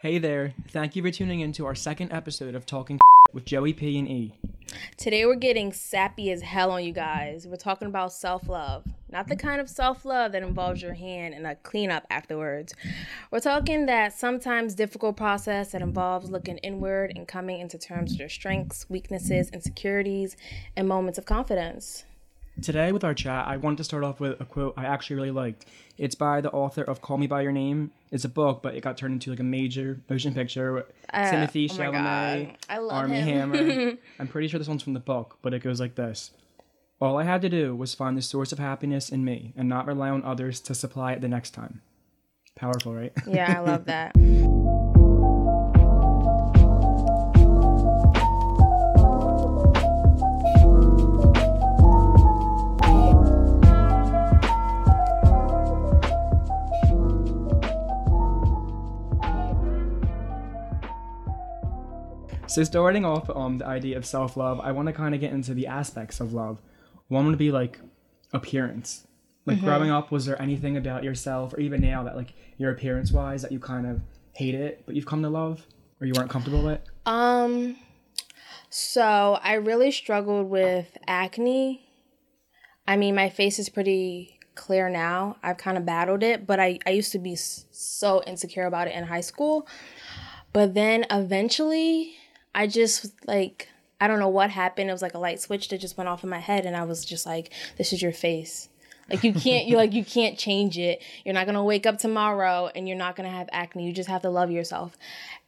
Hey there, thank you for tuning in to our second episode of Talking with Joey P. and E. Today we're getting sappy as hell on you guys. We're talking about self-love. Not the kind of self-love that involves your hand in a cleanup afterwards. We're talking that sometimes difficult process that involves looking inward and coming into terms with your strengths, weaknesses, insecurities, and moments of confidence. Today with our chat, I wanted to start off with a quote I actually really liked. It's by the author of Call Me By Your Name. It's a book, but it got turned into like a major motion picture. Timothy Chalamet, Army Hammer. I'm pretty sure this one's from the book, but it goes like this. All I had to do was find the source of happiness in me and not rely on others to supply it the next time. Powerful, right? Yeah, I love that. So starting off the idea of self-love, I want to kind of get into the aspects of love. One would be like appearance. Like growing up, was there anything about yourself or even now that like your appearance-wise that you kind of hate it, but you've come to love or you weren't comfortable with? So I really struggled with acne. I mean, my face is pretty clear now. I've kind of battled it, but I used to be so insecure about it in high school. But then eventually I just, like, I don't know what happened. It was like a light switch that just went off in my head, and I was just like, this is your face. Like, you can't change it. You're not going to wake up tomorrow, and you're not going to have acne. You just have to love yourself.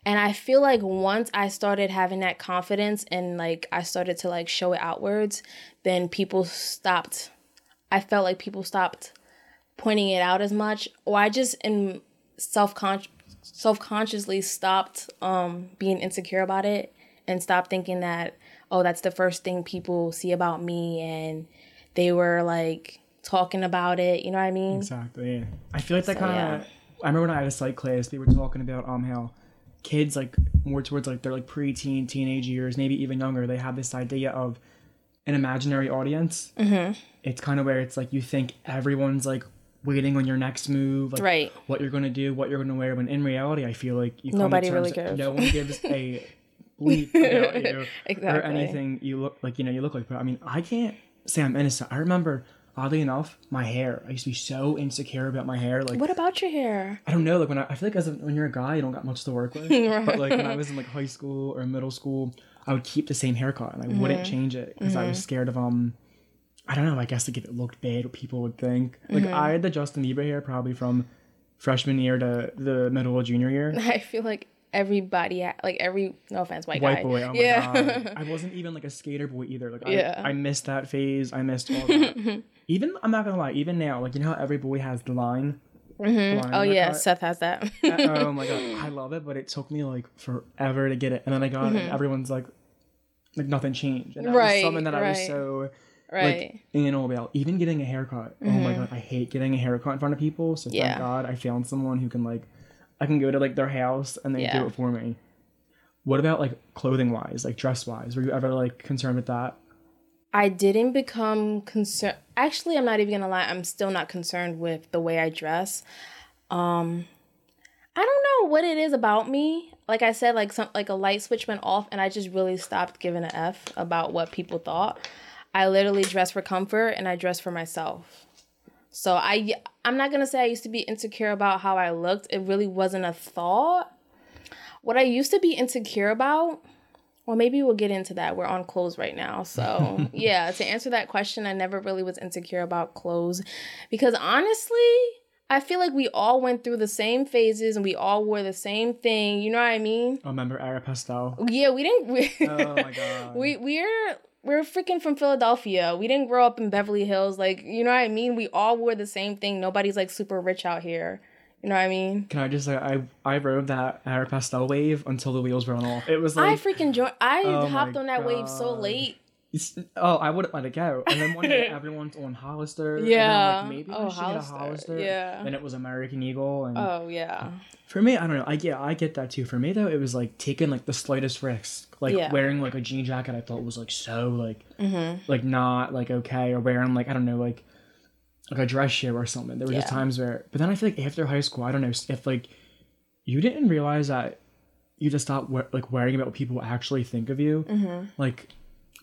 And I feel like once I started having that confidence and, like, I started to, like, show it outwards, then people stopped. I felt like people stopped pointing it out as much, or I just am self-consciously stopped being insecure about it. And stop thinking that, oh, that's the first thing people see about me and they were like talking about it. You know what I mean? Exactly. Yeah. I feel like that kind of, I remember when I had a psych class, they were talking about how kids like more towards like their like preteen, teenage years, maybe even younger, they have this idea of an imaginary audience. It's kind of where it's like you think everyone's like waiting on your next move, like right. What you're going to do, what you're going to wear. When in reality, I feel like you nobody come to terms really gives. No one gives a... bleep about you or anything you look like. But I mean, I can't say I'm innocent. I remember, oddly enough, my hair. I used to be so insecure about my hair. Like, what about your hair? I don't know. Like when I feel like when you're a guy, you don't got much to work with. Right. But like when I was in like high school or middle school, I would keep the same haircut and I wouldn't change it because I was scared of I don't know. I guess like if it looked bad, what people would think. Like I had the Justin Bieber hair probably from freshman year to the middle of junior year. I feel like. Everybody, like every, no offense, white guy. White boy, oh my God. I wasn't even like a skater boy either. Like I missed that phase. I missed all that. Even, I'm not going to lie, even now, like you know how every boy has the line? Oh yeah, cut? Seth has that. Oh my God, I love it, but it took me like forever to get it. And then I got it and everyone's like nothing changed. And that was something that I was so... Right. Like, you know, about even getting a haircut. Oh my God, I hate getting a haircut in front of people. So thank God I found someone who can like... I can go to like their house and they do it for me. What about like clothing wise, like dress wise? Were you ever like concerned with that? I didn't become concerned. Actually, I'm not even going to lie. I'm still not concerned with the way I dress. I don't know what it is about me. Like I said, like a light switch went off and I just really stopped giving an F about what people thought. I literally dress for comfort and I dress for myself. So I'm not going to say I used to be insecure about how I looked. It really wasn't a thought. What I used to be insecure about, well, maybe we'll get into that. We're on clothes right now. So yeah, to answer that question, I never really was insecure about clothes because honestly, I feel like we all went through the same phases and we all wore the same thing. You know what I mean? I remember Aeropostale. Yeah, we didn't. Oh my God. We're freaking from Philadelphia. We didn't grow up in Beverly Hills. Like, you know what I mean? We all wore the same thing. Nobody's, like, super rich out here. You know what I mean? Can I just say, I rode that Aeropostale wave until the wheels ran off. It was like... I hopped on that wave so late. I wouldn't let it go. And then one day, everyone's on Hollister. Yeah. And I'm like, maybe we should get a Hollister. Yeah. Then it was American Eagle. And for me, I don't know. I get that, too. For me, though, it was, like, taking, like, the slightest risk. Like, wearing, like, a jean jacket I thought was, like, so, like, like, not, like, okay. Or wearing, like, I don't know, like a dress shirt or something. There were just times where... But then I feel like after high school, I don't know if, like... you didn't realize that you just stopped worrying about what people actually think of you. Mm-hmm. Like,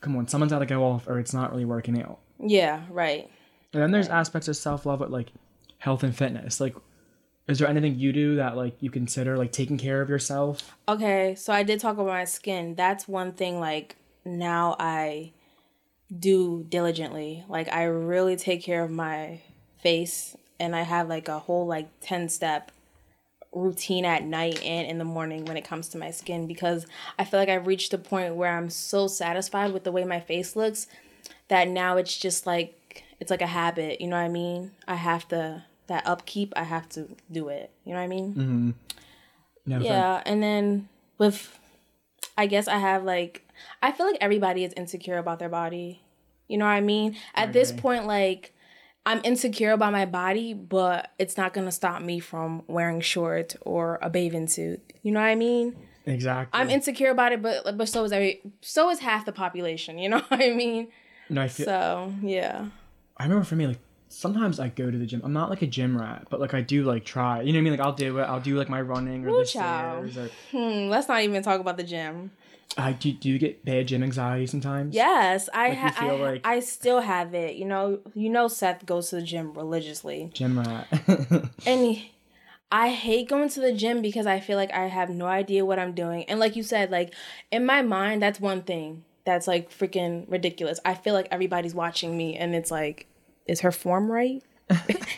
come on, someone's got to go off or it's not really working out. Yeah, right. And then there's aspects of self-love with, like, health and fitness. Like, is there anything you do that, like, you consider, like, taking care of yourself? Okay, so I did talk about my skin. That's one thing, like, now I do diligently. Like, I really take care of my face, and I have, like, a whole, like, 10-step routine at night and in the morning when it comes to my skin, because I feel like I've reached a point where I'm so satisfied with the way my face looks that now it's just, like, it's like a habit, you know what I mean? I have to... that upkeep, I have to do it. You know what I mean? Mm-hmm. Never yeah. Fair. And then with, I guess I have like, I feel like everybody is insecure about their body. You know what I mean? At this point, like, I'm insecure about my body, but it's not going to stop me from wearing shorts or a bathing suit. You know what I mean? Exactly. I'm insecure about it, but so is half the population. You know what I mean? No, I feel, so, yeah. I remember for me, like, sometimes I go to the gym. I'm not like a gym rat, but like I do like try. You know what I mean? Like I'll do it. I'll do like my running or stairs. Or... let's not even talk about the gym. Do you get bad gym anxiety sometimes? Yes, I still have it. You know, Seth goes to the gym religiously. Gym rat. And I hate going to the gym because I feel like I have no idea what I'm doing. And like you said, like in my mind, that's one thing that's like freaking ridiculous. I feel like everybody's watching me, and it's like, is her form right?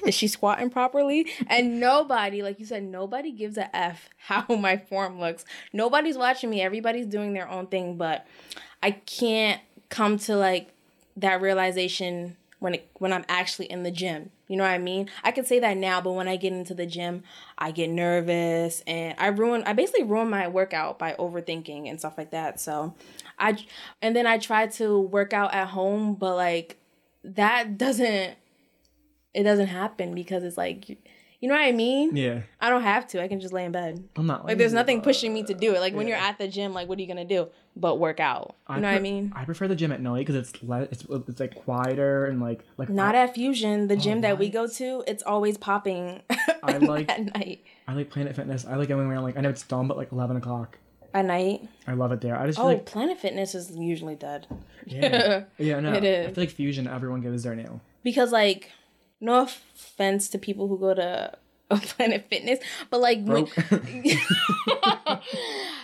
Is she squatting properly? And nobody, like you said, nobody gives a F how my form looks. Nobody's watching me. Everybody's doing their own thing. But I can't come to like that realization when I'm actually in the gym. You know what I mean? I can say that now, but when I get into the gym, I get nervous and I basically ruin my workout by overthinking and stuff like that. So and then I try to work out at home, but like, that doesn't happen because it's like, you know what I mean? Yeah. I don't have to. I can just lay in bed. I'm not like there's nothing pushing me to do it. Like when you're at the gym, like what are you gonna do? But work out. You know what I mean? I prefer the gym at night because it's like quieter and like not at Fusion. The gym that we go to, it's always popping. I like at night. I like Planet Fitness. I like going around like I know it's dumb, but like 11 o'clock. At night? I love it there. I just feel like... Planet Fitness is usually dead. Yeah. Yeah, no. It is. I feel like Fusion, everyone goes there now. Because, like, no offense to people who go to Planet Fitness, but, like... broke.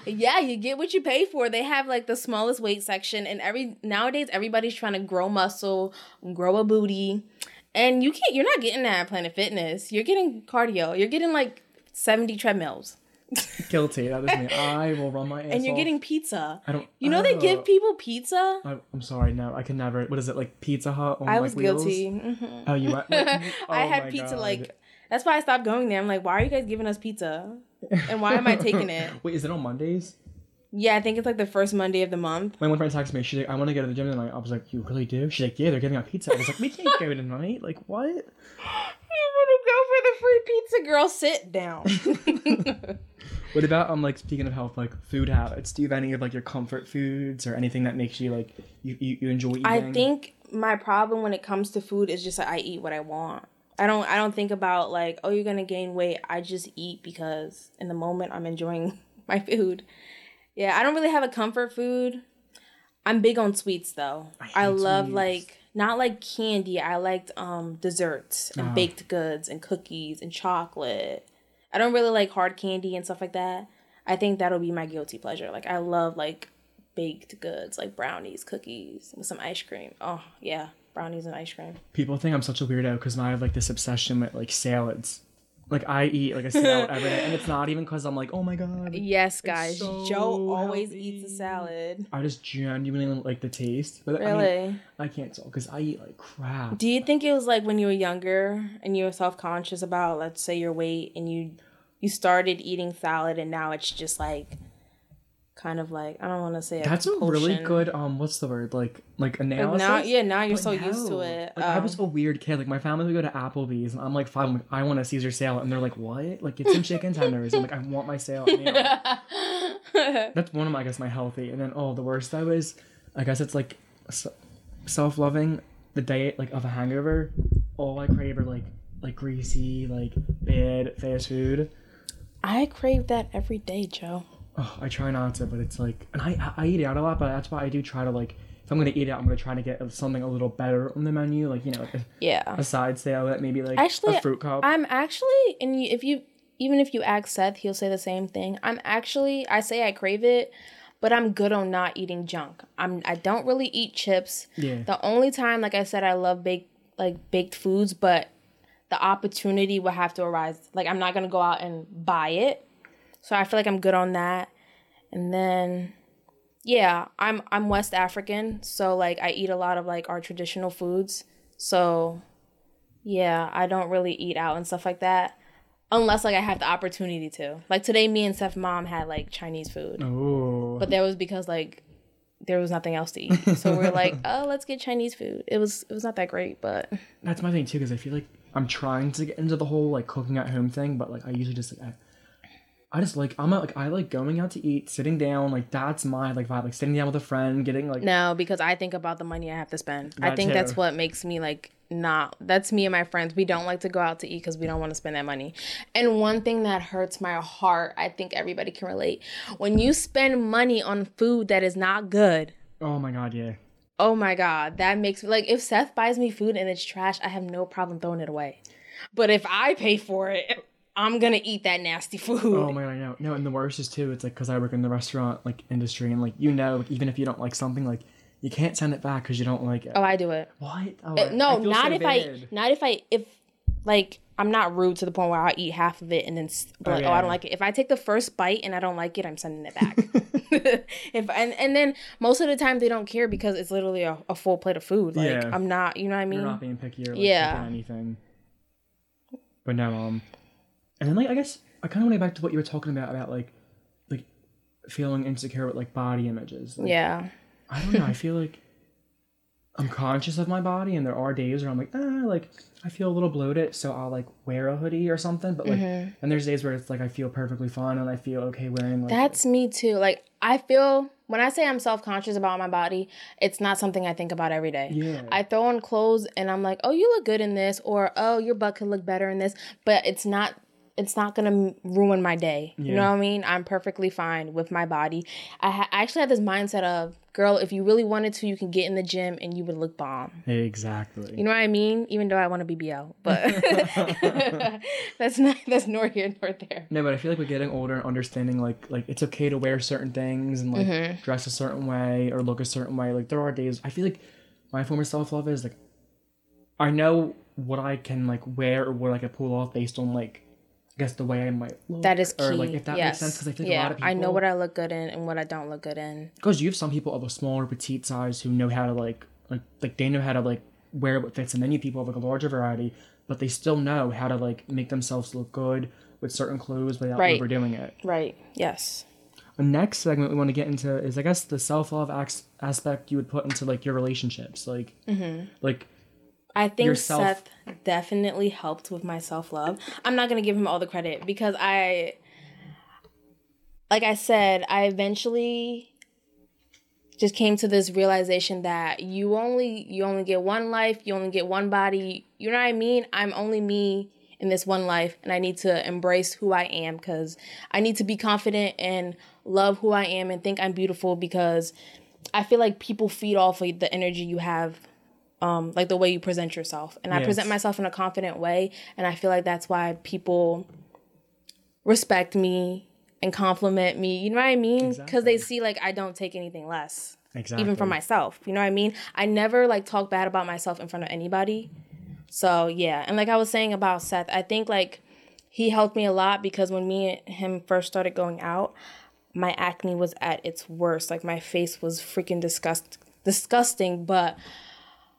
Yeah, you get what you pay for. They have, like, the smallest weight section, and nowadays, everybody's trying to grow muscle, grow a booty, and you're not getting that at Planet Fitness. You're getting cardio. You're getting, like, 70 treadmills. Guilty. That is me. I will run my ass and you're off. Getting pizza. I don't. You know they give people pizza. I'm sorry. No, I can never. What is it like? Pizza Hut. On, I was like, guilty. Mm-hmm. Oh, you. Oh, I had pizza. God. Like that's why I stopped going there. I'm like, why are you guys giving us pizza? And why am I taking it? Wait, is it on Mondays? Yeah, I think it's like the first Monday of the month. My one friend texted me. She's like, I want to go to the gym tonight. I was like, you really do? She's like, yeah, they're giving out pizza. I was like, we can't go tonight. Like what? You want to go for the free pizza, girl? Sit down. What about like speaking of health, like food habits? Do you have any of like your comfort foods or anything that makes you like you enjoy eating? I think my problem when it comes to food is just that I eat what I want. I don't think about like, oh, you're gonna gain weight. I just eat because in the moment I'm enjoying my food. Yeah, I don't really have a comfort food. I'm big on sweets though. I love sweets. Like not like candy. I liked desserts and baked goods and cookies and chocolate. I don't really like hard candy and stuff like that. I think that'll be my guilty pleasure. Like, I love, like, baked goods, like brownies, cookies, with some ice cream. Oh, yeah. Brownies and ice cream. People think I'm such a weirdo because now I have, like, this obsession with, like, salads. Like, I eat, like, a salad every day. And it's not even because I'm like, oh, my God. Yes, guys. So Joe always eats a salad. I just genuinely like the taste. But really? I mean, I can't tell because I eat, like, crap. Do you think it was, like, when you were younger and you were self-conscious about, let's say, your weight and you started eating salad and now it's just like kind of like I don't want to say that's a really good what's the word like analysis now, yeah now you're but so no. used to it like, I was a weird kid like my family would go to Applebee's and I'm like 5 I'm like, I want a Caesar salad and they're like what like get some chicken tenders I'm like I want my salad now. That's one of my I guess my healthy and then the worst though is I guess it's like self-loving the day like of a hangover all I crave are like greasy like bad fast food I crave that every day, Joe. Oh, I try not to, but it's like, and I eat out a lot, but that's why I do try to, like, if I'm going to eat out, I'm going to try to get something a little better on the menu. Like, you know, a side salad, maybe like actually, a fruit cup. I'm actually, and if you, even if you ask Seth, he'll say the same thing. I say I crave it, but I'm good on not eating junk. I don't really eat chips. Yeah. The only time, like I said, I love baked foods, but the opportunity will have to arise. Like, I'm not going to go out and buy it. So I feel like I'm good on that. And then, yeah, I'm West African. So, like, I eat a lot of, like, our traditional foods. So, yeah, I don't really eat out and stuff like that. Unless, like, I have the opportunity to. Like, today, me and Seth's mom had, like, Chinese food. Oh. But that was because, like, there was nothing else to eat. So we're like, oh, let's get Chinese food. It was not that great, but... That's my thing, too, because I feel like I'm trying to get into the whole, like, cooking at home thing. But, like, I usually just, like, I like going out to eat, sitting down. Like, that's my, like, vibe. Like, sitting down with a friend, getting, like... No, because I think about the money I have to spend. That's what makes me, like... that's me and my friends. We don't like to go out to eat because we don't want to spend that money. And one thing that hurts my heart, I think everybody can relate, when you spend money on food that is not good. Oh my God, yeah. Oh my God, that makes me, like, if Seth buys me food and it's trash, I have no problem throwing it away. But if I pay for it, I'm gonna eat that nasty food. Oh my God, I know. No, and the worst is too, it's like, because I work in the restaurant, like, industry, and, like, you know, like, even if you don't like something, like, you can't send it back because you don't like it. Oh, I do it. What? Oh, no, If I'm not rude to the point where I'll eat half of it and then I don't like it. If I take the first bite and I don't like it, I'm sending it back. And then most of the time they don't care because it's literally a full plate of food. Like, yeah. I'm not, you know what I mean? You're not being picky or, like, picking anything. But no, and then, like, I guess I kind of want to get back to what you were talking about like feeling insecure with, like, body images. Like, yeah. I don't know. I feel like I'm conscious of my body, and there are days where I'm like, like, I feel a little bloated, so I'll, like, wear a hoodie or something. But, like, and there's days where it's like I feel perfectly fine and I feel okay wearing. Like, that's me too. Like, I feel when I say I'm self-conscious about my body, it's not something I think about every day. Yeah. I throw on clothes and I'm like, oh, you look good in this, or oh, your butt could look better in this, but it's not. It's not going to ruin my day. Yeah. You know what I mean? I'm perfectly fine with my body. I actually had this mindset of, girl, if you really wanted to, you can get in the gym and you would look bomb. Exactly. You know what I mean? Even though I want to BBL, but that's nor here nor there. No, but I feel like we're getting older and understanding, like it's okay to wear certain things and, like, dress a certain way or look a certain way. Like, there are days, I feel like my form of self-love is, like, I know what I can, like, wear or what I can pull off based on, like, I guess the way I might look. That is key. Or, like, if that makes sense, because I think a lot of people... I know what I look good in and what I don't look good in. Because you have some people of a smaller, petite size who know how to, like they know how to, like, wear what fits. And then you people have, like, a larger variety, but they still know how to, like, make themselves look good with certain clothes without overdoing it. Right. Yes. The next segment we want to get into is, I guess, the self-love aspect you would put into, like, your relationships. Like, like... I think Seth definitely helped with my self-love. I'm not going to give him all the credit because I eventually just came to this realization that you only get one life, you only get one body. You know what I mean? I'm only me in this one life, and I need to embrace who I am because I need to be confident and love who I am and think I'm beautiful because I feel like people feed off of the energy you have. Like the way you present yourself. And I present myself in a confident way. And I feel like that's why people respect me and compliment me. You know what I mean? Because they see, like, I don't take anything less. Exactly. Even from myself. You know what I mean? I never, like, talk bad about myself in front of anybody. So, yeah. And like I was saying about Seth, I think, like, he helped me a lot because when me and him first started going out, my acne was at its worst. Like, my face was freaking disgusting, but...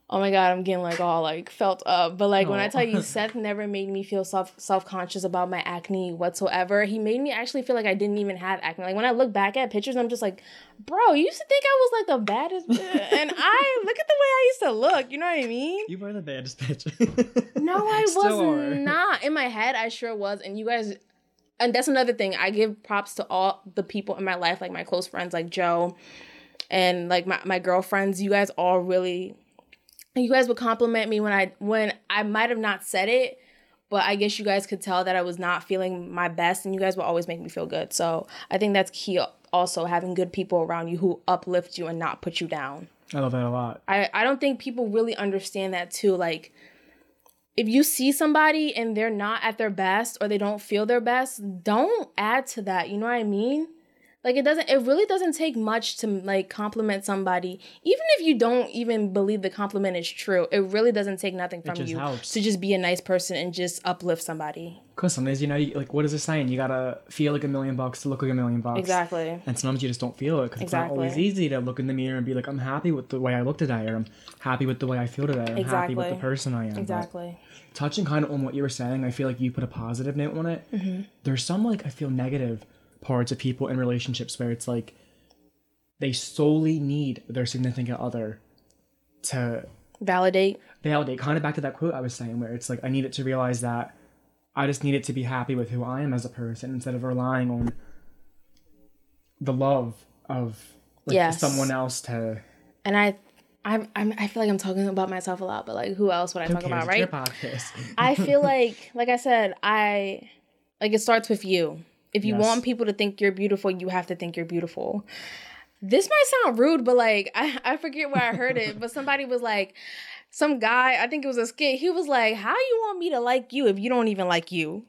Oh my God, I'm getting, like, all, like, felt up. But, like, when I tell you, Seth never made me feel self-conscious about my acne whatsoever. He made me actually feel like I didn't even have acne. Like, when I look back at pictures, I'm just like, bro, you used to think I was, like, the baddest bitch. And I, look at the way I used to look. You know what I mean? You were the baddest bitch. No, I was not. In my head, I sure was. And you guys, and that's another thing. I give props to all the people in my life, like, my close friends, like, Joe, and, like, my girlfriends. You guys all really... You guys would compliment me when I might have not said it, But I guess you guys could tell that I was not feeling my best, and you guys will always make me feel good. So I think that's key also, having good people around you who uplift you and not put you down. I love that a lot. I don't think people really understand that too. Like, if you see somebody and they're not at their best or they don't feel their best, don't add to that. You know what I mean? Like, it really doesn't take much to, like, compliment somebody. Even if you don't even believe the compliment is true, it really doesn't take nothing from you helps. To just be a nice person and just uplift somebody. Because sometimes, you know, like, what is the saying? You got to feel like $1,000,000 to look like $1,000,000. Exactly. And sometimes you just don't feel it because it's not always easy to look in the mirror and be like, I'm happy with the way I look today, or I'm happy with the way I feel today, or I'm happy with the person I am. Exactly. But touching kind of on what you were saying, I feel like you put a positive note on it. Mm-hmm. There's some, like, I feel negative parts of people in relationships where it's like they solely need their significant other to validate, kind of back to that quote I was saying, where it's like, I need it to realize that I just need it to be happy with who I am as a person, instead of relying on the love of someone else to. And I feel like I'm talking about myself a lot, but like, who else would I talk about, right? I feel like I said, I like, it starts with you. If you want people to think you're beautiful, you have to think you're beautiful. This might sound rude, but like, I forget where I heard it, but somebody was like, some guy, I think it was a skit, he was like, how you want me to like you if you don't even like you?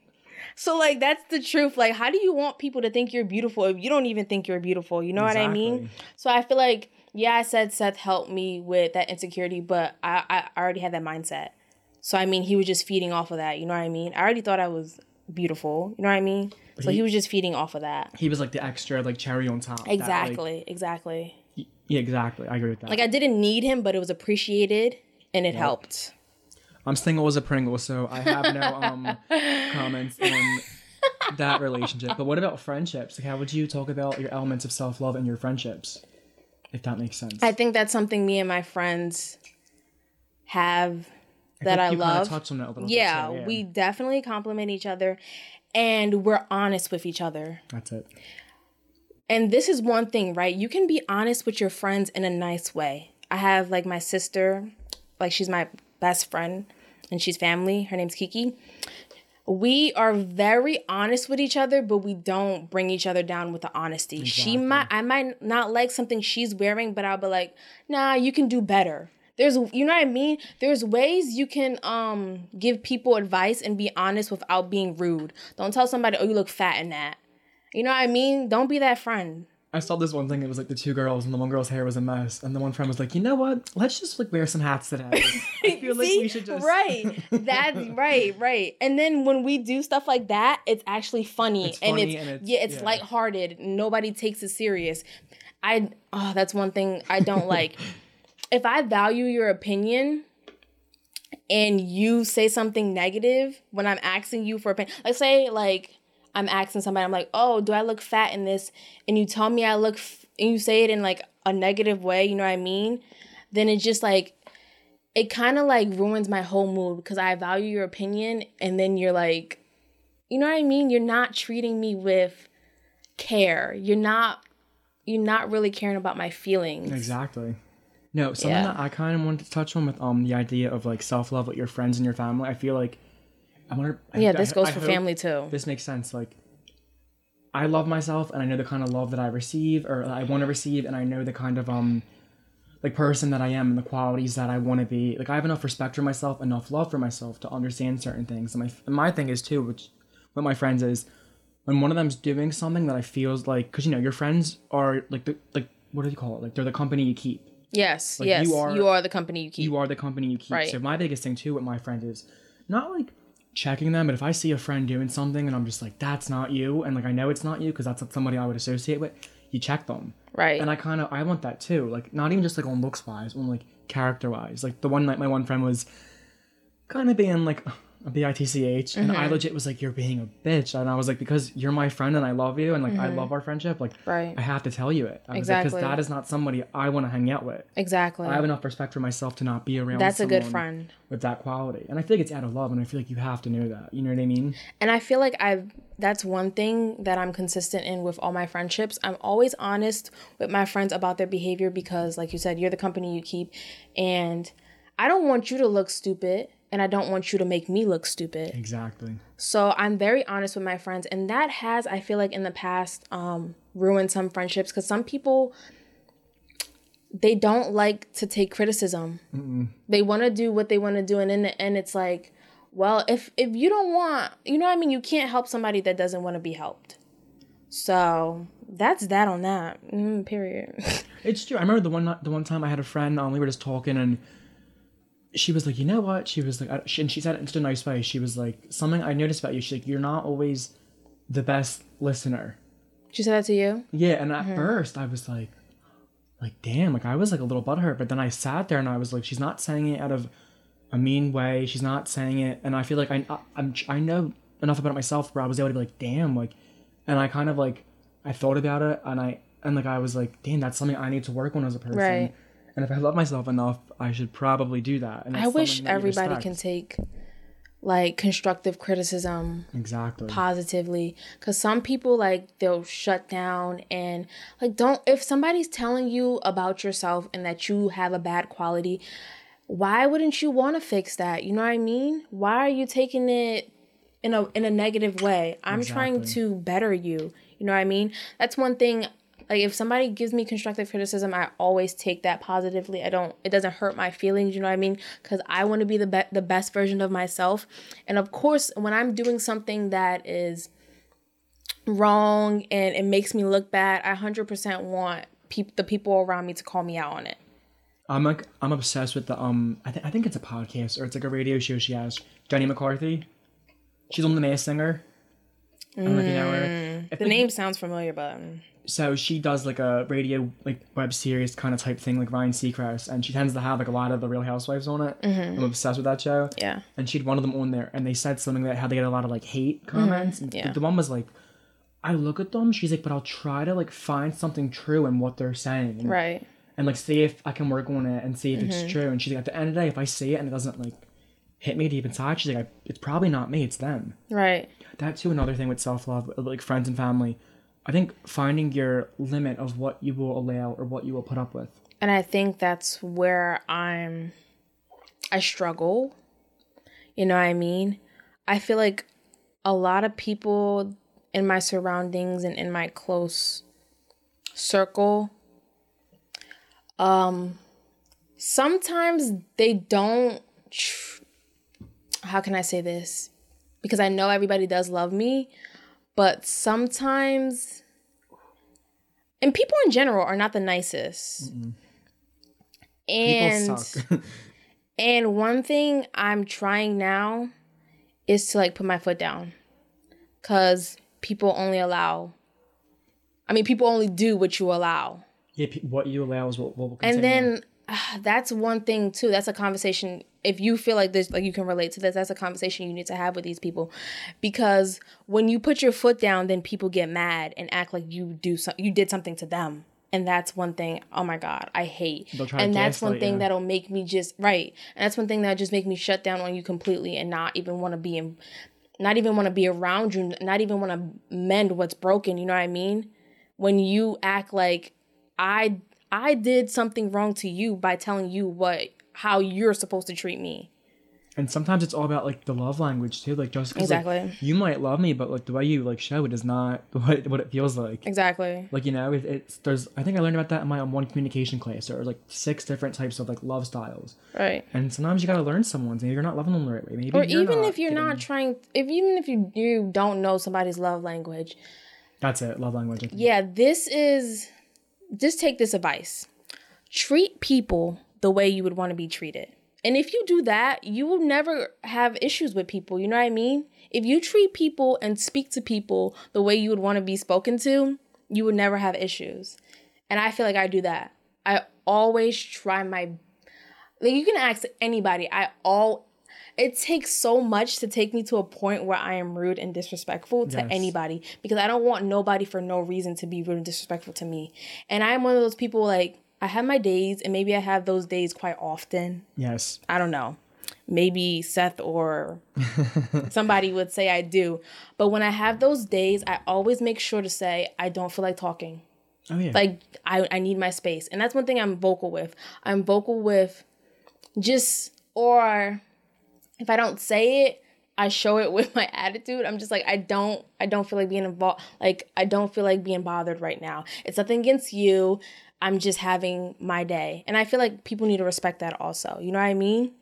So like, that's the truth. Like, how do you want people to think you're beautiful if you don't even think you're beautiful? You know what I mean? So I feel like, I said Seth helped me with that insecurity, but I already had that mindset. So I mean, he was just feeding off of that. You know what I mean? I already thought I was beautiful. You know what I mean? But so he was just feeding off of that. He was like the extra, like, cherry on top. Exactly. Exactly. Yeah, exactly. I agree with that. Like, I didn't need him, but it was appreciated and it helped. I'm single as a Pringle, so I have no comments on that relationship. But what about friendships? Like, how would you talk about your elements of self-love in your friendships, if that makes sense? I think that's something me and my friends have that I love. Kind of touched on that a little bit. So, yeah, we definitely compliment each other. And we're honest with each other. That's it. And this is one thing, right? You can be honest with your friends in a nice way. I have, like, my sister, like, she's my best friend and she's family. Her name's Kiki. We are very honest with each other, but we don't bring each other down with the honesty. Exactly. I might not like something she's wearing, but I'll be like, nah, you can do better. There's, you know what I mean? There's ways you can give people advice and be honest without being rude. Don't tell somebody, oh, you look fat in that. You know what I mean? Don't be that friend. I saw this one thing. It was like the two girls, and the one girl's hair was a mess. And the one friend was like, you know what? Let's just, like, wear some hats today. I feel like we should just... Right. That's right. And then when we do stuff like that, it's actually funny. It's lighthearted. Nobody takes it serious. That's one thing I don't like. If I value your opinion and you say something negative when I'm asking you for opinion, like, say, like, I'm asking somebody, I'm like, oh, do I look fat in this? And you tell me I look, and you say it in, like, a negative way, you know what I mean? Then it just, like, it kind of, like, ruins my whole mood, because I value your opinion and then you're, like, you know what I mean? You're not treating me with care. You're not really caring about my feelings. Exactly. No, something that I kind of wanted to touch on with the idea of, like, self-love with your friends and your family. I feel like I wonder... This goes for family too. This makes sense. Like, I love myself and I know the kind of love that I receive, or I want to receive, and I know the kind of like, person that I am and the qualities that I want to be. Like, I have enough respect for myself, enough love for myself to understand certain things. And my thing is too, which with my friends is, when one of them's doing something that I feels like... Because, you know, your friends are like what do you call it? Like, they're the company you keep. Yes, like, yes. You are the company you keep. Right. So my biggest thing too with my friend is not, like, checking them, but if I see a friend doing something and I'm just like, that's not you, and, like, I know it's not you because that's somebody I would associate with, you check them. Right. And I want that too. Like, not even just, like, on looks wise, on, like, character wise. Like, the one night my one friend was kind of being, like, a bitch, and I legit was like, you're being a bitch. And I was like, because you're my friend and I love you and, like, I love our friendship, like, I have to tell you it. I was like, because that is not somebody I want to hang out with. Exactly. I have enough respect for myself to not be around that's a good friend with that quality. And I feel like it's out of love, and I feel like you have to know that. You know what I mean? And I feel like that's one thing that I'm consistent in with all my friendships. I'm always honest with my friends about their behavior because, like you said, you're the company you keep, and I don't want you to look stupid. and I don't want you to make me look stupid. Exactly. So I'm very honest with my friends, and that has, I feel like in the past, ruined some friendships, because some people, they don't like to take criticism. Mm-mm. They want to do what they want to do, and in the end, it's like, well, if you don't want, you know what I mean? You can't help somebody that doesn't want to be helped. So that's that on that. Period. It's true. I remember the one time I had a friend, we were just talking, and she was like, you know what? She was like, and she said it in such a nice way. She was like, something I noticed about you. She's like, you're not always the best listener. She said that to you? Yeah. And at first I was like, damn, like I was like a little butthurt. But then I sat there and I was like, she's not saying it out of a mean way. She's not saying it. And I feel like I know enough about it myself where I was able to be like, damn, like, and I kind of like, I thought about it and I was like, damn, that's something I need to work on as a person. Right. And if I love myself enough, I should probably do that. And I wish everybody can take like constructive criticism positively, because some people like they'll shut down and like don't. If somebody's telling you about yourself and that you have a bad quality, why wouldn't you want to fix that? You know what I mean? Why are you taking it in a negative way? I'm trying to better you. You know what I mean? That's one thing. Like, if somebody gives me constructive criticism, I always take that positively. It doesn't hurt my feelings, you know what I mean? Because I want to be the best version of myself. And of course, when I'm doing something that is wrong and it makes me look bad, I 100% want the people around me to call me out on it. I'm obsessed with the, I think it's a podcast or it's like a radio show she has, Jenny McCarthy. She's on The Masked Singer. I don't know if you know her. The name sounds familiar, but... So she does like a radio, like web series kind of type thing, like Ryan Seacrest, and she tends to have like a lot of The Real Housewives on it. Mm-hmm. I'm obsessed with that show. Yeah. And she had one of them on there, and they said something that had to get a lot of like hate comments. Mm-hmm. Yeah. The one was like, I look at them, she's like, but I'll try to like find something true in what they're saying. Right. And like see if I can work on it and see if it's true. And she's like, at the end of the day, if I see it and it doesn't like hit me deep inside, she's like, it's probably not me, it's them. Right. That's too another thing with self-love, like friends and family. I think finding your limit of what you will allow or what you will put up with. And I think that's where I struggle. You know what I mean? I feel like a lot of people in my surroundings and in my close circle, sometimes they don't, how can I say this? Because I know everybody does love me, but sometimes, and people in general are not the nicest. Mm-mm. And people suck. And one thing I'm trying now is to like put my foot down, because people only do what you allow. Yeah, what you allow is what will continue. And then that's one thing too. That's a conversation. If you feel like this, like you can relate to this, that's a conversation you need to have with these people, because when you put your foot down, then people get mad and act like you did something to them, and that's one thing. Oh my God, I hate. And that's one thing that'll make me just right. And that's one thing that just make me shut down on you completely and not even want to be around you, not even want to mend what's broken. You know what I mean? When you act like I did something wrong to you by telling you how you're supposed to treat me. And sometimes it's all about like the love language too. Like just because like, you might love me, but like the way you like show it is not what it feels like. Exactly. Like, you know, I think I learned about that in my one communication class. There are like 6 different types of like love styles. Right. And sometimes you got to learn someone's. Maybe you're not loving them the right way. Maybe you don't know somebody's love language. That's it. Love language. Yeah. Just take this advice. Treat people the way you would want to be treated. And if you do that, you will never have issues with people. You know what I mean? If you treat people and speak to people the way you would want to be spoken to, you would never have issues. And I feel like I do that. I always try you can ask anybody. It takes so much to take me to a point where I am rude and disrespectful to anybody, because I don't want nobody for no reason to be rude and disrespectful to me. And I'm one of those people like, I have my days, and maybe I have those days quite often. Yes. I don't know. Maybe Seth or somebody would say I do. But when I have those days, I always make sure to say, I don't feel like talking. Oh, yeah. Like, I need my space. And that's one thing I'm vocal with. Or if I don't say it, I show it with my attitude. I'm just like, I don't feel like being involved. Like, I don't feel like being bothered right now. It's nothing against you. I'm just having my day. And I feel like people need to respect that also. You know what I mean?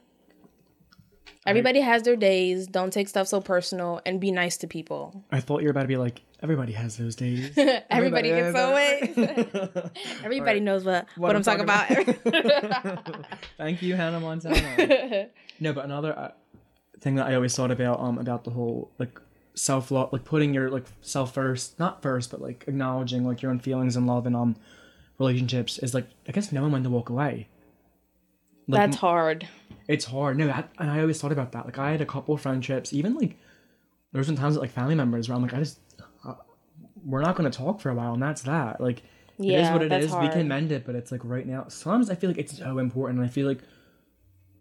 Everybody has their days. Don't take stuff so personal and be nice to people. I thought you were about to be like, everybody has those days. Everybody gets away. Everybody knows what I'm talking about. Thank you, Hannah Montana. No, but another thing that I always thought about the whole, like, self-love, like, putting your, like, self first, not first, but, like, acknowledging, like, your own feelings and love and relationships is, like, I guess knowing when to walk away. Like, that's hard. It's hard. No, and I always thought about that. Like, I had a couple friendships, even, like, there were some times that, like, family members where I'm like, we're not going to talk for a while, and that's that. Like, yeah, it is what it is. Hard. We can mend it, but it's, like, right now, sometimes I feel like it's so important, and I feel like,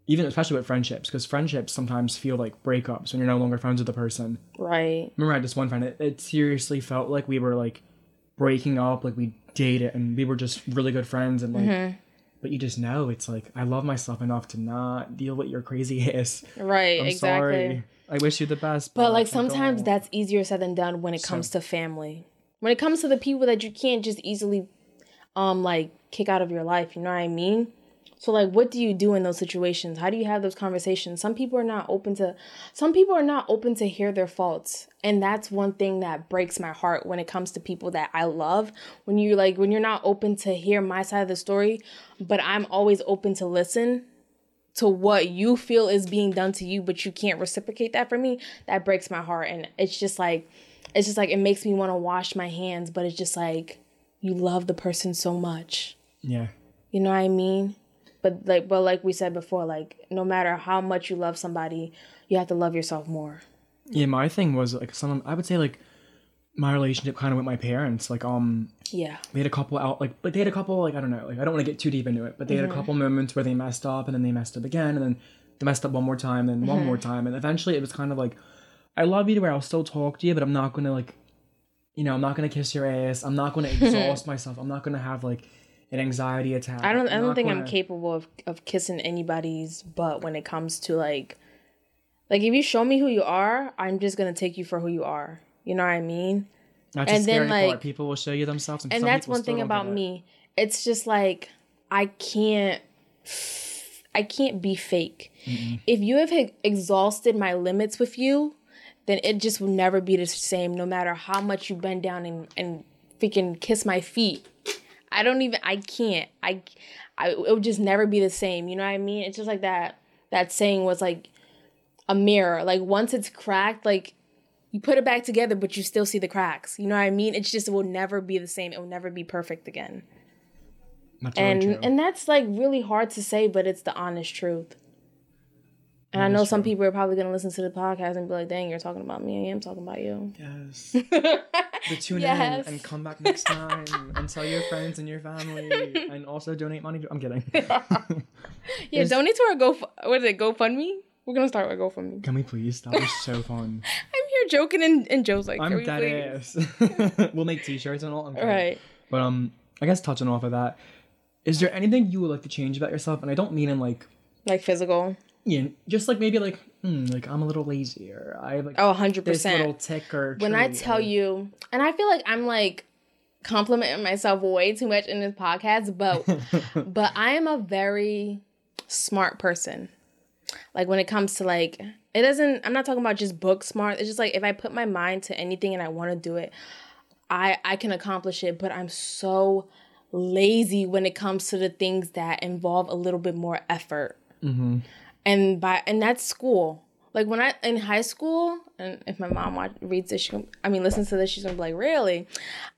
even especially with friendships, because friendships sometimes feel like breakups when you're no longer friends with the person. Right. Remember, I had this one friend, it seriously felt like we were, like, breaking up, like, we dated, and we were just really good friends, and, like, mm-hmm. But you just know, it's like, I love myself enough to not deal with your crazy ass. Right, I'm exactly. Sorry. I wish you the best. But like, sometimes that's easier said than done when it comes to family. When it comes to the people that you can't just easily, like, kick out of your life, you know what I mean? So, like, what do you do in those situations? How do you have those conversations? Some people are not open to hear their faults. And that's one thing that breaks my heart when it comes to people that I love. When you're not open to hear my side of the story, but I'm always open to listen to what you feel is being done to you, but you can't reciprocate that for me, that breaks my heart. And it's just like, it makes me want to wash my hands, but it's just like, you love the person so much. Yeah. You know what I mean? But like we said before, like, no matter how much you love somebody, you have to love yourself more. Yeah, my thing was, like, I would say, like, my relationship kind of with my parents, like, yeah, they had a couple I don't know, like, I don't want to get too deep into it, but they mm-hmm. had a couple moments where they messed up, and then they messed up again, and then they messed up one more time, and mm-hmm. one more time, and eventually it was kind of like, I love you to where I'll still talk to you, but I'm not going to, like, you know, I'm not going to kiss your ass, I'm not going to exhaust myself, I'm not going to have, like, an anxiety attack. I don't think I'm capable of kissing anybody's butt when it comes to like if you show me who you are, I'm just gonna take you for who you are. You know what I mean? That's and a scary then, like, part. People will show you themselves, and that's one thing about me. It's just like I can't be fake. Mm-hmm. If you have exhausted my limits with you, then it just will never be the same. No matter how much you bend down and freaking kiss my feet. It would just never be the same. You know what I mean? It's just like that saying was like a mirror. Like, once it's cracked, like, you put it back together, but you still see the cracks. You know what I mean? It's just, it will never be the same. It will never be perfect again. That's really true. And that's, like, really hard to say, but it's the honest truth. And I know some people are probably going to listen to the podcast and be like, dang, you're talking about me. I am talking about you. Yes. But tune in and come back next time and tell your friends and your family and also donate money. I'm kidding. Yeah, donate to our GoFundMe? We're going to start with GoFundMe. Can we please? That was so fun. I'm here joking and Joe's like, I'm dead ass. We'll make t-shirts and all. Right. But I guess touching off of that, is there anything you would like to change about yourself? And I don't mean in like... Like physical... Yeah, just like maybe like, like I'm a little lazier. I have like 100%. This little tick or when I tell you, and I feel like I'm like complimenting myself way too much in this podcast, but I am a very smart person. Like when it comes to like, I'm not talking about just book smart. It's just like if I put my mind to anything and I want to do it, I can accomplish it, but I'm so lazy when it comes to the things that involve a little bit more effort. Mm-hmm. And that's school. Like when I in high school, and if my mom reads this, listens to this, she's gonna be like, "Really?"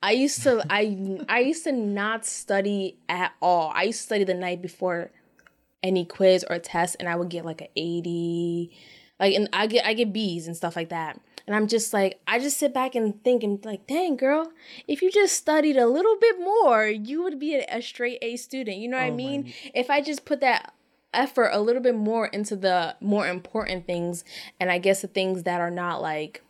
I used to not study at all. I used to study the night before any quiz or test, and I would get like an 80, like, and I get B's and stuff like that. And I'm just like, I just sit back and think and like, dang girl, if you just studied a little bit more, you would be a straight A student. You know what I mean? If I just put that effort a little bit more into the more important things, and I guess the things that are not like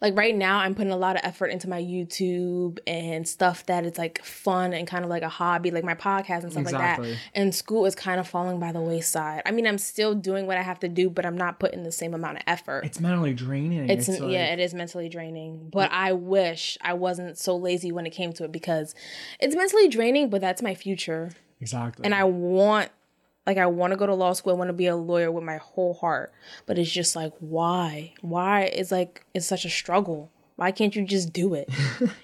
like right now I'm putting a lot of effort into my YouTube and stuff that it's like fun and kind of like a hobby, like my podcast and stuff like that. And school is kind of falling by the wayside. I mean, I'm still doing what I have to do, but I'm not putting the same amount of effort. It's mentally draining. It's like, yeah, it is mentally draining. But I wish I wasn't so lazy when it came to it, because it's mentally draining, but that's my future. Exactly. And I want to go to law school. I want to be a lawyer with my whole heart. But it's just like, why? Why is like, it's such a struggle. Why can't you just do it?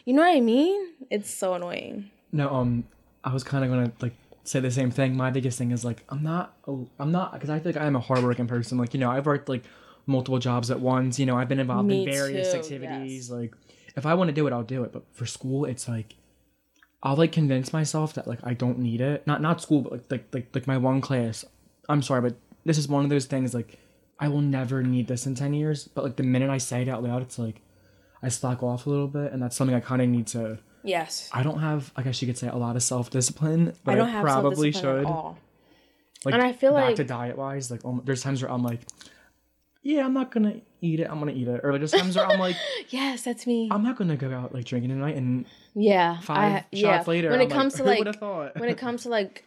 You know what I mean? It's so annoying. No, I was kind of going to like say the same thing. My biggest thing is like, I'm not, because I think I am a hardworking person. Like, you know, I've worked like multiple jobs at once. You know, I've been involved in various activities. Yes. Like, if I want to do it, I'll do it. But for school, it's like, I'll like convince myself that like I don't need it. Not school, but like my one class. I'm sorry, but this is one of those things like I will never need this in 10 years. But like the minute I say it out loud, it's like I slack off a little bit, and that's something I kind of need to. Yes. I don't have, I guess you could say, a lot of self discipline, but I probably should. At all. Like, and I feel back like to diet wise, like there's times where I'm like, yeah, I'm not gonna eat it. I'm gonna eat it. Or there's times where I'm like, yes, that's me. I'm not gonna go out like drinking tonight and. Yeah. Five shots later. When it comes to like, who would have thought? When it comes to like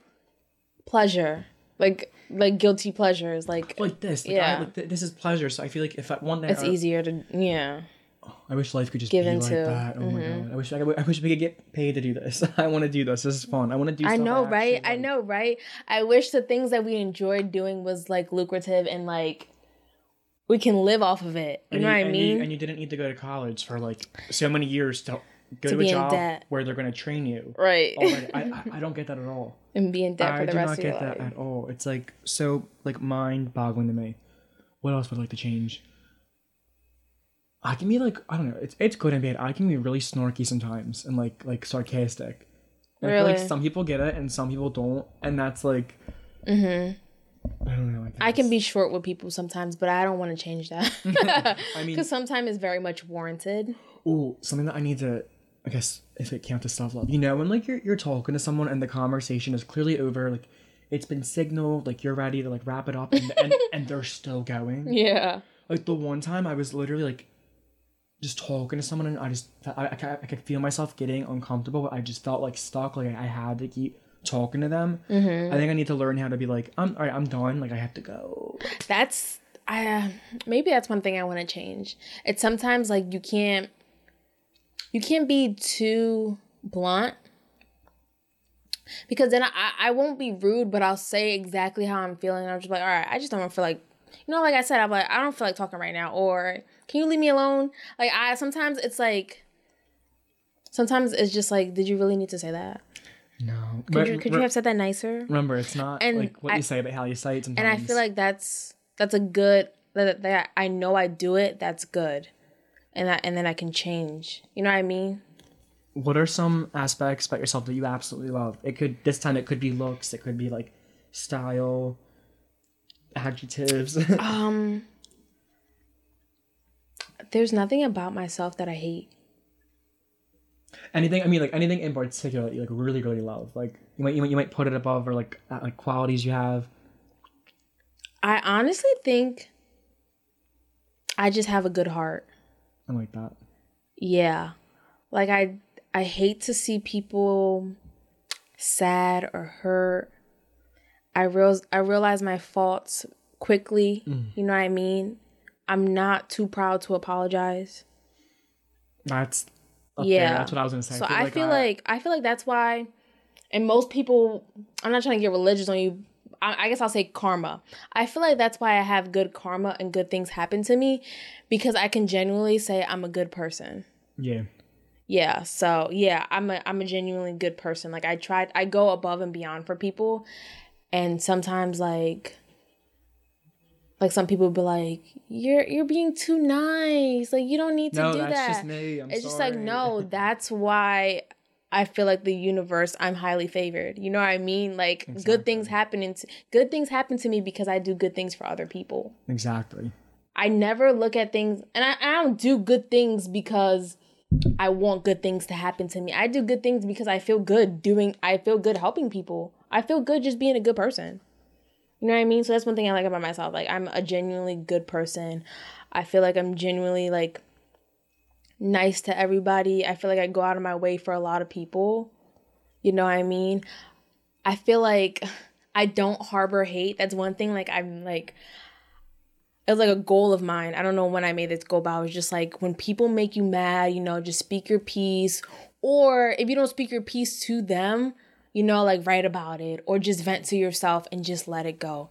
pleasure, like guilty pleasures, like this. Like, yeah. This is pleasure. So I feel like if one day it's easier to yeah. Oh, I wish life could just be like that. Oh my god. I wish we could get paid to do this. I want to do this. This is fun. I want to do. I know, right? I wish the things that we enjoyed doing was like lucrative and like. We can live off of it. You know what I mean? And you didn't need to go to college for like so many years to go to a job where they're going to train you. Right. I don't get that at all. And be in debt for the rest of your life. I do not get that at all. It's like so like mind-boggling to me. What else would I like to change? I can be like, I don't know. It's good and bad. I can be really snarky sometimes and like sarcastic. And really? I feel like some people get it and some people don't. And that's like... Mm-hmm. I don't know. I can be short with people sometimes, but I don't want to change that. I mean, because sometimes it's very much warranted. Ooh, something that I need to, I guess, if it counts as self-love, you know, when like you're talking to someone and the conversation is clearly over, like it's been signaled, like you're ready to like wrap it up, and they're still going. Yeah. Like the one time I was literally like just talking to someone, and I could feel myself getting uncomfortable. I just felt like stuck. Like I had to keep talking to them. Mm-hmm. I think I need to learn how to be like, I'm all right, I'm done, like I have to go. That's maybe that's one thing I want to change. It's sometimes like you can't be too blunt, because then I won't be rude, but I'll say exactly how I'm feeling. I'm just like, all right, I just don't feel like, you know, like I said, I'm like, I don't feel like talking right now, or can you leave me alone? Like I sometimes it's just like, did you really need to say that? No. Could you have said that nicer? Remember, it's not and like what you say, but how you say it sometimes. And I feel like that's a good, that I know I do it, that's good. And then I can change. You know what I mean? What are some aspects about yourself that you absolutely love? It could be looks, it could be like style, adjectives. There's nothing about myself that I hate. Anything, I mean, like anything in particular that you like really, really love, like you might put it above, or like qualities you have. I honestly think I just have a good heart. I like that. Yeah, like I hate to see people sad or hurt. I realize my faults quickly. You know what I mean? I'm not too proud to apologize. That's. Yeah, that's what I was gonna say. So I feel like that's why, and most people, I'm not trying to get religious on you. I guess I'll say karma. I feel like that's why I have good karma and good things happen to me, because I can genuinely say I'm a good person. Yeah. Yeah. So yeah, I'm a genuinely good person. Like I go above and beyond for people, and sometimes like some people would be like, you're being too nice. Like you don't need to do that. No, that's just me. I'm sorry. It's just like, no, that's why I feel like the universe, I'm highly favored. You know what I mean? Like exactly. Good things happen to me because I do good things for other people. Exactly. I never look at things, and I don't do good things because I want good things to happen to me. I do good things because I feel good helping people. I feel good just being a good person. You know what I mean? So that's one thing I like about myself. Like, I'm a genuinely good person. I feel like I'm genuinely, like, nice to everybody. I feel like I go out of my way for a lot of people. You know what I mean? I feel like I don't harbor hate. That's one thing, like, I'm like, it was like a goal of mine. I don't know when I made this goal, but I was just like, when people make you mad, you know, just speak your piece. Or if you don't speak your piece to them, you know, like, write about it or just vent to yourself and just let it go.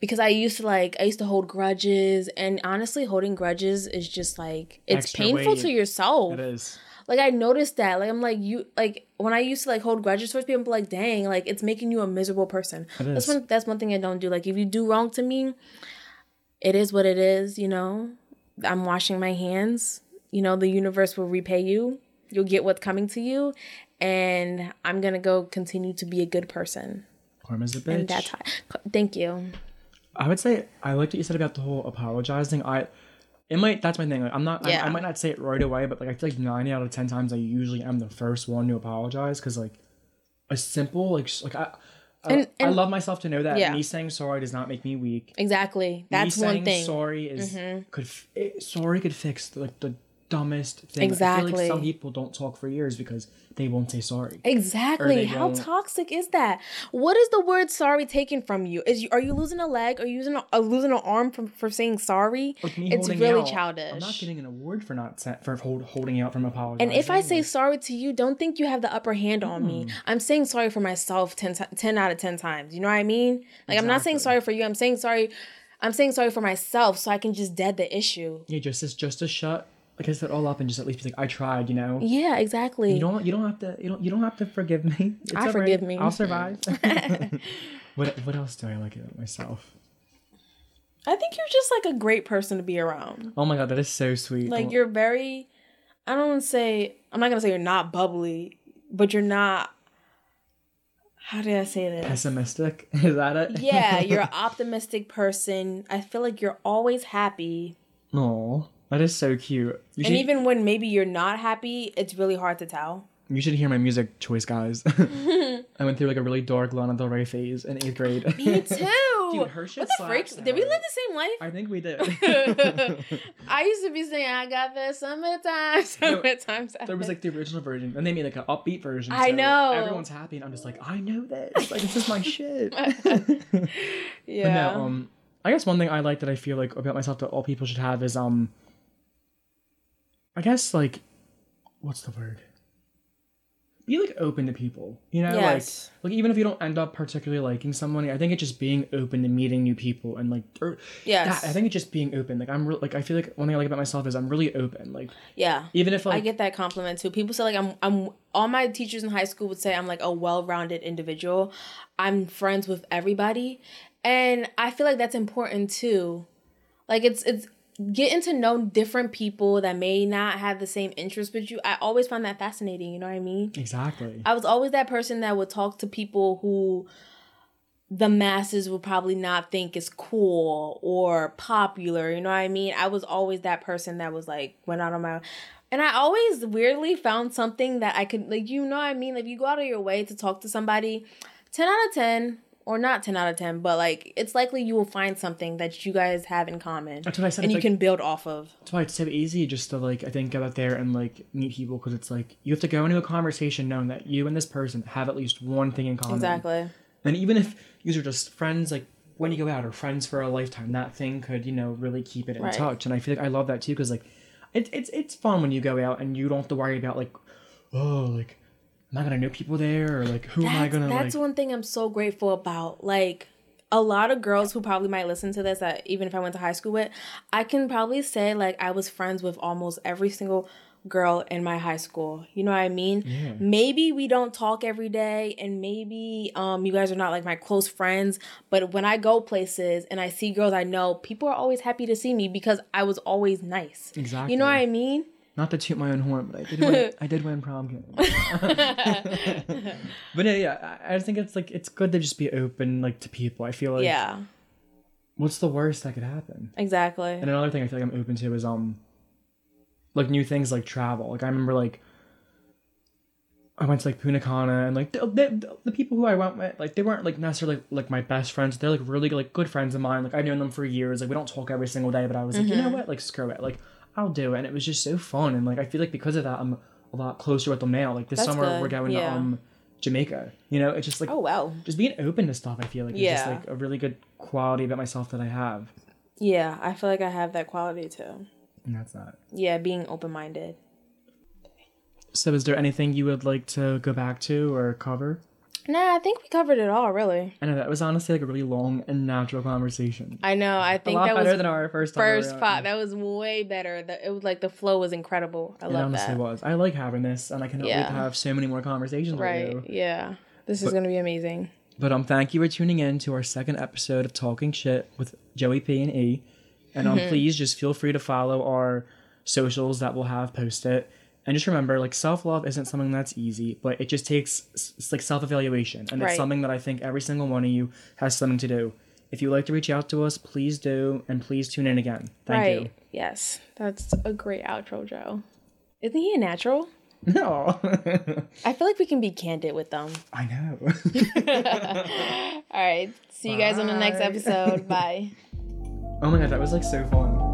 Because I used to hold grudges, and honestly, holding grudges is just like, it's extra painful weight to yourself. It is. Like, I noticed that. Like, I'm like, you, like, when I used to like hold grudges towards people, like, dang, like, it's making you a miserable person. It is. That's one thing I don't do. Like, if you do wrong to me, it is what it is, you know. I'm washing my hands. You know, the universe will repay you. You'll get what's coming to you. And I'm going to go continue to be a good person. Karma is a bitch. And that's how, thank you. I would say, I liked what you said about the whole apologizing. That's my thing. Like, I'm not, yeah. I might not say it right away, but like, I feel like 9 out of 10 times I usually am the first one to apologize. Cause like a simple, I love myself to know that me saying sorry does not make me weak. Exactly. That's one thing. Sorry is could fix like the dumbest thing. Exactly. I feel like some people don't talk for years because they won't say sorry. Exactly. How toxic is that? What is the word sorry taken from you? Are you losing a leg? Are you losing an arm for saying sorry? It's really childish. I'm not getting an award for holding out from apologizing. And if I say sorry to you, don't think you have the upper hand on me. I'm saying sorry for myself 10 out of 10 times. You know what I mean? Like, exactly. I'm not saying sorry for you. I'm saying sorry for myself so I can just dead the issue. Yeah, just to shut, I guess, that all up and just at least be like, I tried, you know? Yeah, exactly. You don't have to forgive me. It's I forgive right. me. I'll survive. What else do I like about myself? I think you're just like a great person to be around. Oh my God, that is so sweet. Like, you're very, I'm not gonna say you're not bubbly, but you're not, how did I say this? Pessimistic? Is that it? Yeah, you're an optimistic person. I feel like you're always happy. Aww. That is so cute. Even when maybe you're not happy, it's really hard to tell. You should hear my music choice, guys. I went through like a really dark Lana Del Rey phase in 8th grade. Me too. Dude, her shit slaps. Did we live the same life? I think we did. I used to be saying, I got this so many times. There was like the original version, and they made like an upbeat version. I know. Everyone's happy, and I'm just like, I know this. Like, this is my shit. Yeah. But no, I guess one thing I like that I feel like about myself that all people should have is I guess, like, what's the word? Be, like, open to people, you know? Yes. Like, even if you don't end up particularly liking someone, I think it's just being open to meeting new people and, like, yes. I think it's just being open. Like, I feel like one thing I like about myself is I'm really open. Like, yeah. Even if, like, I get that compliment, too. People say, like, I'm all my teachers in high school would say I'm, like, a well-rounded individual. I'm friends with everybody. And I feel like that's important, too. Like, it's getting to know different people that may not have the same interests with you. I always find that fascinating, you know what I mean? Exactly. I was always that person that would talk to people who the masses would probably not think is cool or popular, you know what I mean? I was always that person that was like, went out on my own. And I always weirdly found something that I could, like, you know what I mean? Like, you go out of your way to talk to somebody, 10 out of 10... Or not 10 out of 10, but, like, it's likely you will find something that you guys have in common. That's what I said. And you can build off of. That's why it's so easy just to, like, I think go out there and, like, meet people. Because it's, like, you have to go into a conversation knowing that you and this person have at least one thing in common. Exactly. And even if you are just friends, like, when you go out or friends for a lifetime, that thing could, you know, really keep it in touch. And I feel like I love that, too. Because, like, it's fun when you go out and you don't have to worry about, like, oh, like, am I going to know people there? Or, like, am I going to, like... That's one thing I'm so grateful about. Like, a lot of girls who probably might listen to this, that even if I went to high school with, I can probably say, like, I was friends with almost every single girl in my high school. You know what I mean? Yeah. Maybe we don't talk every day, and maybe you guys are not, like, my close friends. But when I go places and I see girls I know, people are always happy to see me because I was always nice. Exactly. You know what I mean? Not to toot my own horn, but I did win prom game. But yeah, I just think it's like, it's good to just be open, like, to people. I feel like, yeah, what's the worst that could happen? Exactly. And another thing I feel like I'm open to is like new things, like travel. Like, I remember, like, I went to, like, Punakana, and, like, the people who I went with, like, they weren't, like, necessarily, like, my best friends. They're, like, really, like, good friends of mine. Like, I've known them for years. Like, we don't talk every single day, but I was like, you know what? Like, screw it. Like, I'll do it. And it was just so fun. And like, I feel like because of that, I'm a lot closer with them now. Like this summer, we're going to Jamaica. You know, it's just like, oh wow, just being open to stuff. I feel like it's just like a really good quality about myself that I have. Yeah, I feel like I have that quality too. And that's not. Yeah, being open-minded. So is there anything you would like to go back to or cover? Nah, I think we covered it all, really. I know, that was honestly like a really long and natural conversation. I know, I think that was... a lot better than our first time. That was way better. It was like the flow was incredible. I love that. It honestly was. I like having this, and I cannot wait to have so many more conversations with you. Yeah. This is going to be amazing. But thank you for tuning in to our second episode of Talking Shit with Joey P. and E. And please just feel free to follow our socials that we'll have posted. And just remember, like, self-love isn't something that's easy, but it just takes, like, self-evaluation. And it's something that I think every single one of you has something to do. If you'd like to reach out to us, please do. And please tune in again. Thank you. Yes. That's a great outro, Joe. Isn't he a natural? No. I feel like we can be candid with them. I know. All right. See you guys on the next episode. Bye. Oh, my God. That was, like, so fun.